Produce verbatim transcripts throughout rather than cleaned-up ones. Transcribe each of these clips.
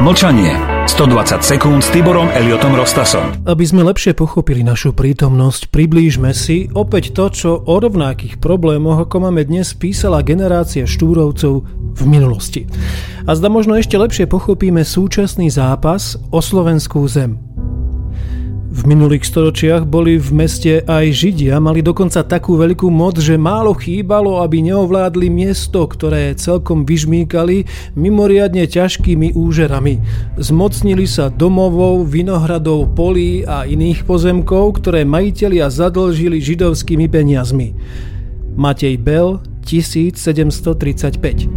Mlčanie. stodvadsať sekúnd s Tiborom Eliotom Rostasom. Aby sme lepšie pochopili našu prítomnosť, priblížme si opäť to, čo o rovnakých problémoch, ako máme dnes, písala generácia Štúrovcov v minulosti. A zda možno ešte lepšie pochopíme súčasný zápas o slovenskú zem. V minulých storočiach boli v meste aj Židia, mali dokonca takú veľkú moc, že málo chýbalo, aby neovládli miesto, ktoré celkom vyžmýkali mimoriadne ťažkými úžerami. Zmocnili sa domovov, vinohradov, polí a iných pozemkov, ktoré majitelia zadlžili židovskými peniazmi. Matej Bel, tisíc sedemsto tridsaťpäť.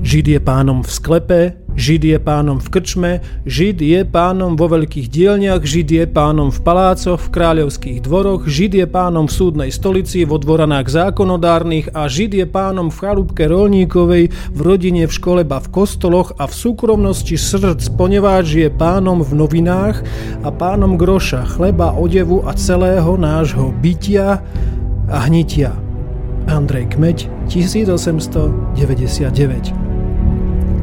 Žid je pánom v sklepe, Žid je pánom v krčme, Žid je pánom vo veľkých dielniach, Žid je pánom v palácoch, v kráľovských dvoroch, Žid je pánom v súdnej stolici, vo dvoranách zákonodárnych a Žid je pánom v chalúbke roľníkovej, v rodine, v škole, ba v kostoloch a v súkromnosti srdc, poneváž je pánom v novinách a pánom groša, chleba, odevu a celého nášho bytia a hnitia. Andrej Kmeď, tisíc osemsto deväťdesiatdeväť.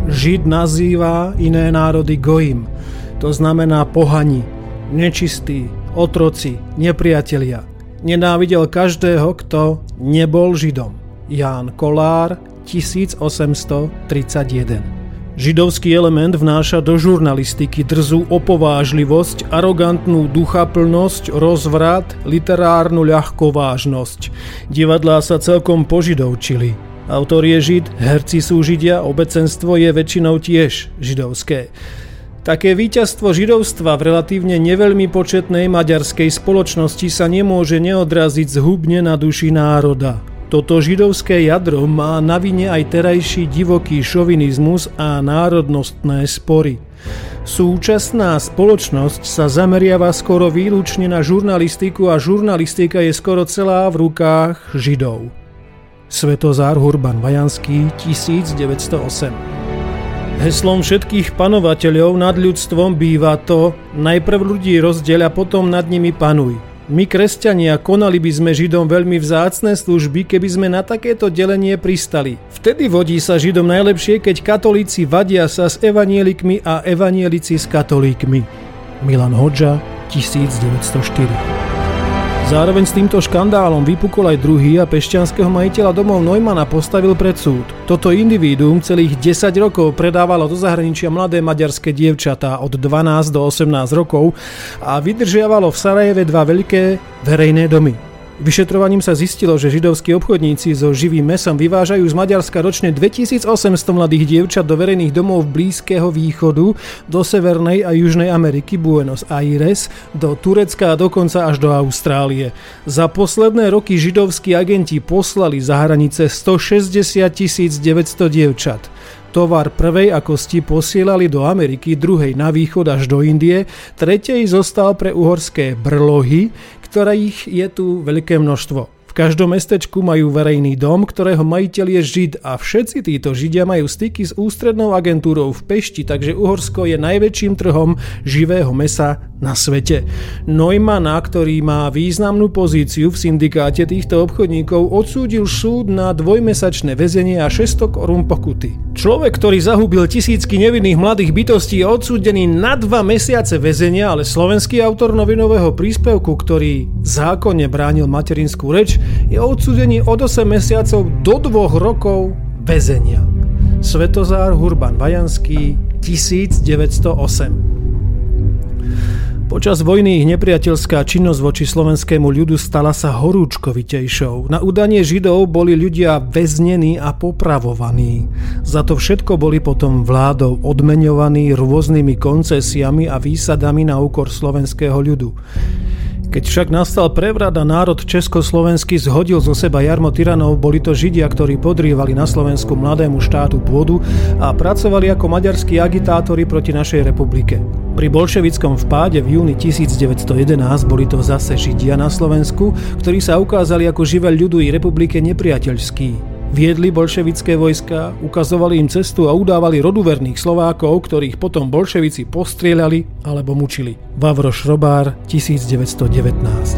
Žid nazýva iné národy gojim, to znamená pohani, nečistí, otroci, nepriatelia. Nenávidel každého, kto nebol Židom. Ján Kolár, tisíc osemsto tridsaťjeden. Židovský element vnáša do žurnalistiky drzú opovážlivosť, arogantnú duchaplnosť, rozvrat, literárnu ľahkovážnosť. Divadlá sa celkom požidovčili. Autor je Žid, herci sú Židia, obecenstvo je väčšinou tiež židovské. Také víťazstvo židovstva v relatívne neveľmi početnej maďarskej spoločnosti sa nemôže neodraziť zhubne na duši národa. Toto židovské jadro má na vine aj terajší divoký šovinizmus a národnostné spory. Súčasná spoločnosť sa zameriava skoro výlučne na žurnalistiku a žurnalistika je skoro celá v rukách Židov. Svetozár Hurban Vajanský, tisíc deväťsto osem. Heslom všetkých panovateľov nad ľudstvom býva to: najprv ľudí rozdeľ a potom nad nimi panuj. My, kresťania, konali by sme Židom veľmi vzácne služby, keby sme na takéto delenie pristali. Vtedy vodí sa Židom najlepšie, keď katolíci vadia sa s evanielikmi a evanielici s katolíkmi. Milan Hodža, tisíc deväťsto štyri. Zároveň s týmto škandálom vypukol aj druhý a pešťanského majiteľa domov Neymana postavil pred súd. Toto individuum celých desať rokov predávalo do zahraničia mladé maďarské dievčatá od dvanásť do osemnásť rokov a vydržiavalo v Sarajeve dva veľké verejné domy. Vyšetrovaním sa zistilo, že židovskí obchodníci so živým mesom vyvážajú z Maďarska ročne dvetisícosemsto mladých dievčat do verejných domov Blízkeho východu, do Severnej a Južnej Ameriky, Buenos Aires, do Turecka a dokonca až do Austrálie. Za posledné roky židovskí agenti poslali za hranice stošesťdesiat tisíc deväťsto dievčat. Tovar prvej a kosti posielali do Ameriky, druhej na východ až do Indie, tretej zostal pre uhorské brlohy, ktorých je tu veľké množstvo. V každom mestečku majú verejný dom, ktorého majiteľ je Žid a všetci títo Židia majú styky s ústrednou agentúrou v Pešti, takže Uhorsko je najväčším trhom živého mesa na svete. Neymana, ktorý má významnú pozíciu v syndikáte týchto obchodníkov, odsúdil súd na dvojmesačné väzenie a šesťsto korún pokuty. Človek, ktorý zahubil tisícky nevinných mladých bytostí, je odsúdený na dva mesiace väzenia, ale slovenský autor novinového príspevku, ktorý zákonne bránil materinskú reč, je odsúdený od osem mesiacov do dvoch rokov väzenia. Svetozár Hurban Vajanský, tisíc deväťsto osem. Počas vojny ich nepriateľská činnosť voči slovenskému ľudu stala sa horúčkovitejšou. Na udanie Židov boli ľudia väznení a popravovaní. Za to všetko boli potom vládou odmeňovaní rôznymi koncesiami a výsadami na úkor slovenského ľudu. Keď však nastal prevrat a národ československý zhodil zo seba jarmo tyranov, boli to Židia, ktorí podrývali na Slovensku mladému štátu pôdu a pracovali ako maďarskí agitátori proti našej republike. Pri bolševickom vpáde v júni tisíc deväťsto jedenásť boli to zase Židia na Slovensku, ktorí sa ukázali ako živel ľudu i republike nepriateľskí. Viedli bolševické vojska, ukazovali im cestu a udávali roduverných Slovákov, ktorých potom bolševici postrieľali alebo mučili. Vavro Šrobár, tisíc deväťsto devätnásť.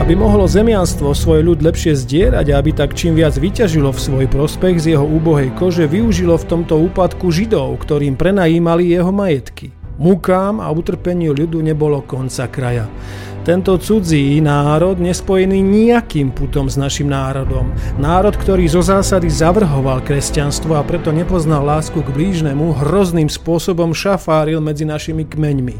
Aby mohlo zemianstvo svoj ľud lepšie zdierať a aby tak čím viac vyťažilo v svoj prospech z jeho úbohej kože, využilo v tomto úpadku Židov, ktorým prenajímali jeho majetky. Múkám a utrpeniu ľudu nebolo konca kraja. Tento cudzí národ nespojený nejakým putom s našim národom. Národ, ktorý zo zásady zavrhoval kresťanstvo a preto nepoznal lásku k blížnemu, hrozným spôsobom šafáril medzi našimi kmeňmi.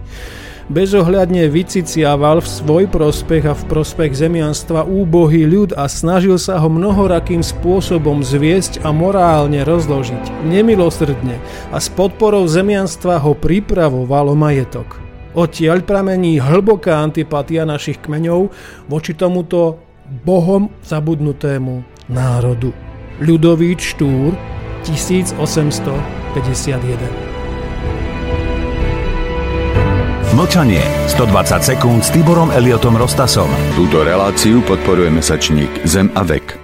Bezohľadne vyciciaval v svoj prospech a v prospech zemianstva úbohý ľud a snažil sa ho mnohorakým spôsobom zviesť a morálne rozložiť, nemilosrdne, a s podporou zemianstva ho pripravoval o majetok. Odtiaľ pramení hlboká antipatia našich kmeňov voči tomuto Bohom zabudnutému národu. Ľudovít Štúr, tisíc osemsto päťdesiatjeden. Mlčanie. stodvadsať sekúnd s Tiborom Eliotom Rostasom. Túto reláciu podporuje mesačník Zem a Vek.